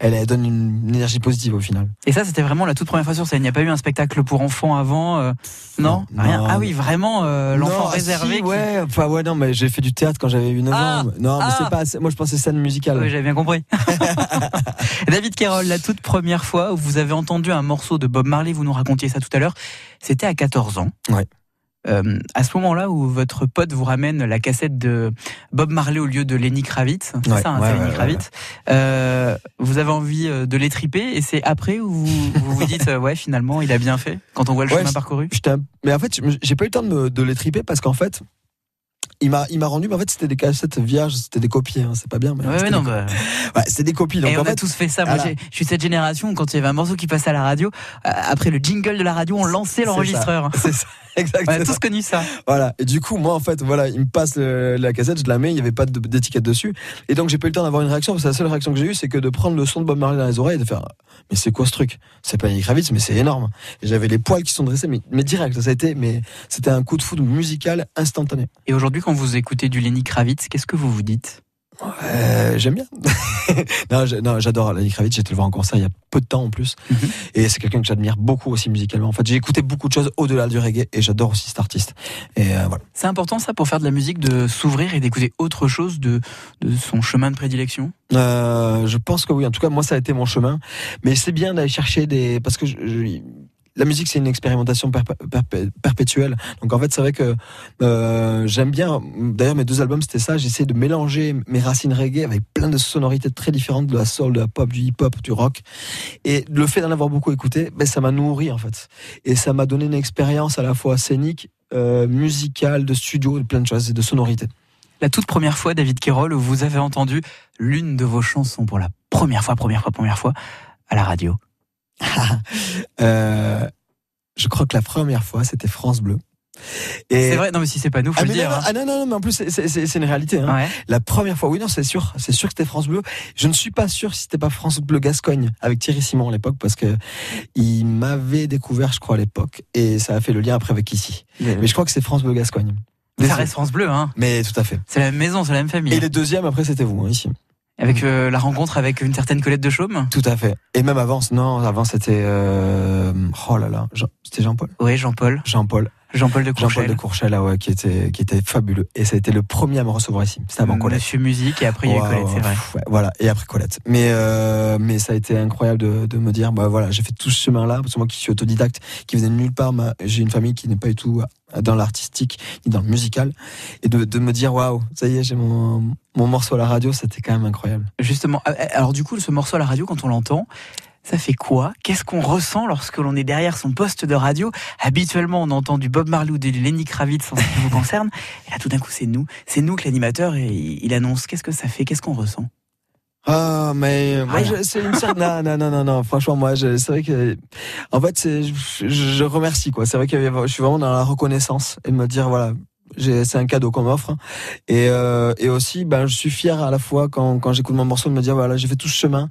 elle donne une énergie positive au final. Et ça, c'était vraiment la toute première fois sur scène. Il n'y a pas eu un spectacle pour enfants avant, non, rien. Ah oui, vraiment l'enfant réservé. Si, ouais, enfin ouais, non, mais j'ai fait du théâtre quand j'avais eu 9 ans. Non, mais c'est pas assez. Moi, je pensais scène musicale. Oui, j'avais bien compris. David Cairol, la toute première fois où vous avez entendu un morceau de Bob Marley, vous nous racontiez ça tout à l'heure. C'était à 14 ans. Ouais. À ce moment-là où votre pote vous ramène la cassette de Bob Marley au lieu de Lenny Kravitz, c'est Lenny Kravitz. Vous avez envie de l'étriper et c'est après où vous dites ouais, finalement il a bien fait quand on voit le chemin parcouru. Mais en fait j'ai pas eu le temps de l'étriper parce qu'en fait il m'a rendu, mais en fait c'était des cassettes vierges, c'était des copies, hein, c'est pas bien. Mais c'était c'était des copies. Donc, et on a tous fait ça. Moi, je suis de cette génération où quand il y avait un morceau qui passait à la radio, après le jingle de la radio, on lançait l'enregistreur. C'est ça. Exactement. On a tous connu ça. Voilà. Et du coup, moi, en fait, il me passe la cassette, je la mets, il n'y avait pas d'étiquette dessus. Et donc, j'ai pas eu le temps d'avoir une réaction, parce que la seule réaction que j'ai eue, c'est que de prendre le son de Bob Marley dans les oreilles et de faire, mais c'est quoi ce truc? C'est pas Lenny Kravitz, mais c'est énorme. Et j'avais les poils qui sont dressés, mais direct. C'était un coup de foudre musical instantané. Et aujourd'hui, quand vous écoutez du Lenny Kravitz, qu'est-ce que vous vous dites? J'aime bien. non, j'adore Lenny Kravitz. J'ai été le voir en concert il y a peu de temps en plus. Mm-hmm. Et c'est quelqu'un que j'admire beaucoup aussi musicalement. En fait, j'ai écouté beaucoup de choses au-delà du reggae et j'adore aussi cet artiste. Et voilà. C'est important ça pour faire de la musique, de s'ouvrir et d'écouter autre chose de son chemin de prédilection. Je pense que oui. En tout cas, moi, ça a été mon chemin. Mais c'est bien d'aller chercher des, parce que la musique, c'est une expérimentation perpétuelle. Donc en fait, c'est vrai que j'aime bien. D'ailleurs, mes 2 albums, c'était ça. J'essaie de mélanger mes racines reggae avec plein de sonorités très différentes, de la soul, de la pop, du hip-hop, du rock. Et le fait d'en avoir beaucoup écouté, ça m'a nourri en fait. Et ça m'a donné une expérience à la fois scénique, musicale, de studio, de plein de choses et de sonorités. La toute première fois, David Cairol, vous avez entendu l'une de vos chansons pour la première fois à la radio. Je crois que la première fois c'était France Bleu. Et c'est vrai, non mais si c'est pas nous, faut le dire. Non, hein. Non, mais en plus c'est une réalité. Hein. Ouais. La première fois, oui, non, c'est sûr que c'était France Bleu. Je ne suis pas sûr si c'était pas France Bleu Gascogne avec Thierry Simon à l'époque, parce que il m'avait découvert, je crois, à l'époque, et ça a fait le lien après avec ici. Mais je crois que c'est France Bleu Gascogne. Ça reste France Bleu, hein. Mais tout à fait. C'est la même maison, c'est la même famille. Et les deuxièmes après c'était vous, hein, ici. Avec la rencontre avec une certaine Colette de Chaume. Tout à fait. Et même avant c'était c'était Jean-Paul. Oui, Jean-Paul. Jean-Paul de Courchel. Jean-Paul de Courchel, ouais, qui était fabuleux. Et ça a été le premier à me recevoir ici. C'était avant Colette. Monsieur Musique, et après il y a Colette, c'est vrai. Ouais, voilà, et après Colette. Mais ça a été incroyable de me dire, j'ai fait tout ce chemin-là, parce que moi qui suis autodidacte, qui venais de nulle part, j'ai une famille qui n'est pas du tout dans l'artistique, ni dans le musical. Et de me dire, waouh, ça y est, j'ai mon morceau à la radio, c'était quand même incroyable. Justement, alors du coup, ce morceau à la radio, quand on l'entend, ça fait quoi? Qu'est-ce qu'on ressent lorsque l'on est derrière son poste de radio? Habituellement, on entend du Bob Marley ou du Lenny Kravitz en ce qui vous concerne. Et là, tout d'un coup, c'est nous que l'animateur, et il annonce. Qu'est-ce que ça fait? Qu'est-ce qu'on ressent? Ah, mais moi, c'est une certaine. Non. Franchement, moi, c'est vrai que, en fait, je remercie, quoi. C'est vrai que je suis vraiment dans la reconnaissance et de me dire, voilà. C'est un cadeau qu'on m'offre, et aussi je suis fier à la fois quand j'écoute mon morceau de me dire voilà, j'ai fait tout ce chemin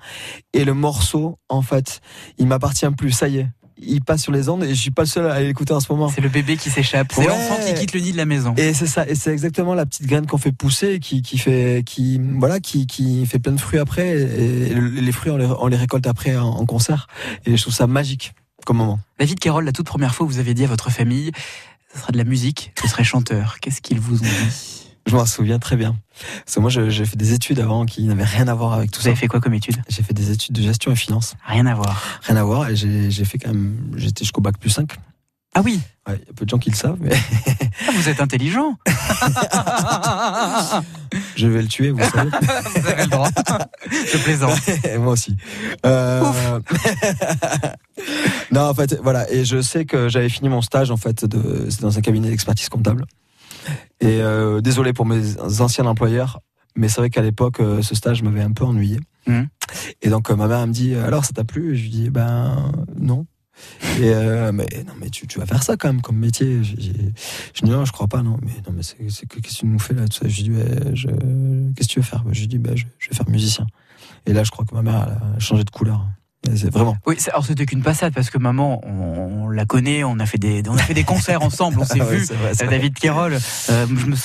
et le morceau en fait il m'appartient plus, ça y est, il passe sur les ondes et je suis pas le seul à l'écouter en ce moment. C'est le bébé qui s'échappe, c'est l'enfant qui quitte le nid de la maison. Et c'est ça, et c'est exactement la petite graine qu'on fait pousser qui fait plein de fruits après, et les fruits on les récolte après en concert, et je trouve ça magique comme moment. David Cairol, la toute première fois vous avez dit à votre famille, ça sera de la musique, je serai chanteur. Qu'est-ce qu'ils vous ont dit? Je m'en souviens très bien. Parce que moi, j'ai fait des études avant qui n'avaient rien à voir avec tout ça. Vous avez fait quoi comme études ? J'ai fait des études de gestion et finance. Rien à voir. Rien à voir. Et j'ai fait quand même. J'étais jusqu'au bac plus 5. Ah oui. Il y a peu de gens qui le savent. Mais... Ah, vous êtes intelligent. Je vais le tuer, vous savez. Vous avez le droit. Je plaisante. Moi aussi. Non, en fait, voilà. Et je sais que j'avais fini mon stage, en fait, c'est dans un cabinet d'expertise comptable. Et désolé pour mes anciens employeurs, mais c'est vrai qu'à l'époque, ce stage m'avait un peu ennuyé. Mmh. Et donc, ma mère elle me dit, alors, ça t'a plu ? Et je lui dis, ben, non. Et mais non mais tu vas faire ça quand même comme métier. Je dis non, je crois pas. Non mais c'est qu'est-ce que tu nous fais là tout ça. Je dis qu'est-ce que tu veux faire. Je lui dis je vais faire musicien. Et là je crois que ma mère elle a changé de couleur. C'est vraiment. Oui, alors c'était qu'une passade parce que maman, on la connaît, on a fait des concerts ensemble, on s'est vu. Ouais, c'est vrai, c'est David Cairol.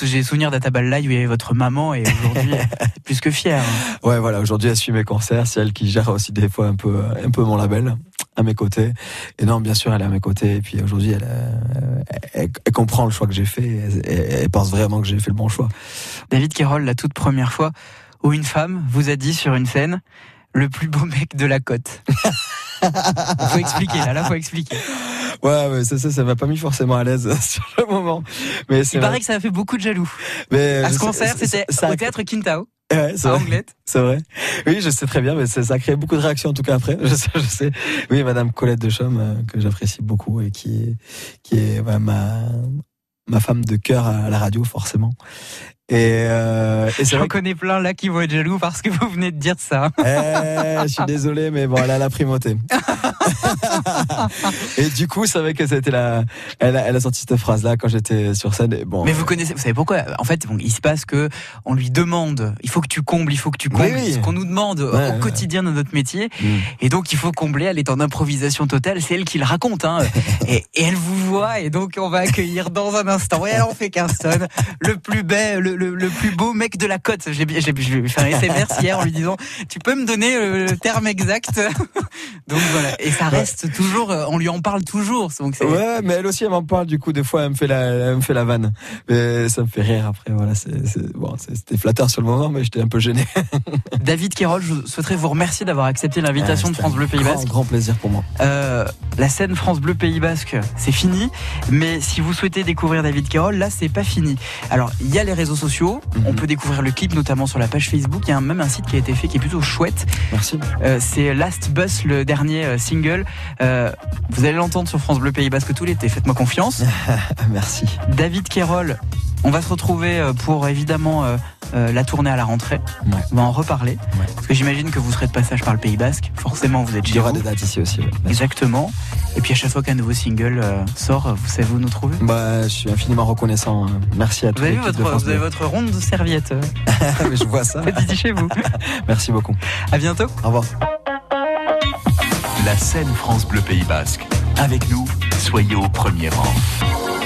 J'ai souvenir d'Atabal Live où il y avait votre maman et aujourd'hui plus que fière. Ouais, voilà, aujourd'hui elle suit mes concerts, c'est elle qui gère aussi des fois un peu mon label à mes côtés. Et non, bien sûr, elle est à mes côtés et puis aujourd'hui elle comprend le choix que j'ai fait et elle pense vraiment que j'ai fait le bon choix. David Cairol, la toute première fois où une femme vous a dit sur une scène le plus beau mec de la côte. Faut expliquer, là faut expliquer. Ouais, mais ça m'a pas mis forcément à l'aise sur le moment. Mais c'est paraît que ça a fait beaucoup de jaloux. Mais à ce concert, c'était au théâtre Quintao. Ouais, c'est à Anglette. C'est vrai. Oui, je sais très bien, mais ça a créé beaucoup de réactions en tout cas après. Je sais. Oui, madame Colette de Chaume, que j'apprécie beaucoup et qui est bah, ma femme de cœur à la radio, forcément. Et j'en connais plein là qui vont être jaloux parce que vous venez de dire ça. Je suis désolé, mais bon, elle a la primauté. Et du coup, c'est vrai que c'était elle a sorti cette phrase-là quand j'étais sur scène. Et bon, mais vous savez pourquoi ? En fait, bon, il se passe que on lui demande, il faut que tu combles, oui. Ce qu'on nous demande au quotidien dans notre métier. Mmh. Et donc, il faut combler. Elle est en improvisation totale. C'est elle qui le raconte, hein. et elle vous voit. Et donc, on va accueillir dans un instant. Et alors, on fait Kingston, le plus bel. Le plus beau mec de la côte. J'ai fait un SMS hier en lui disant tu peux me donner le terme exact. Donc voilà. Et ça reste toujours, on lui en parle toujours. Donc ouais, mais elle aussi elle m'en parle du coup. Des fois elle me fait la vanne. Mais ça me fait rire après. Voilà, bon, c'était flatteur sur le moment, mais j'étais un peu gêné. David Cairol, je souhaiterais vous remercier d'avoir accepté l'invitation de France Bleu Pays Basque. Grand plaisir pour moi. La scène France Bleu Pays Basque, c'est fini. Mais si vous souhaitez découvrir David Cairol, là c'est pas fini. Alors il y a les réseaux sociaux, on peut découvrir le clip notamment sur la page Facebook, il y a même un site qui a été fait qui est plutôt chouette. Merci. C'est Last Bus, le dernier single. Vous allez l'entendre sur France Bleu Pays Basque tout l'été, faites-moi confiance. Merci. David Cairol, on va se retrouver pour évidemment la tournée à la rentrée. Ouais. On va en reparler. Ouais. Parce que j'imagine que vous serez de passage par le Pays Basque. Forcément, vous êtes chez vous. Il y aura des dates ici aussi. Ouais. Exactement. Et puis à chaque fois qu'un nouveau single sort, vous savez où nous trouver ? Bah, je suis infiniment reconnaissant. Merci à tous. Vous avez votre ronde de serviettes. Mais je vois ça. Faites-y chez vous. Merci beaucoup. À bientôt. Au revoir. La scène France Bleu Pays Basque. Avec nous, soyez au premier rang.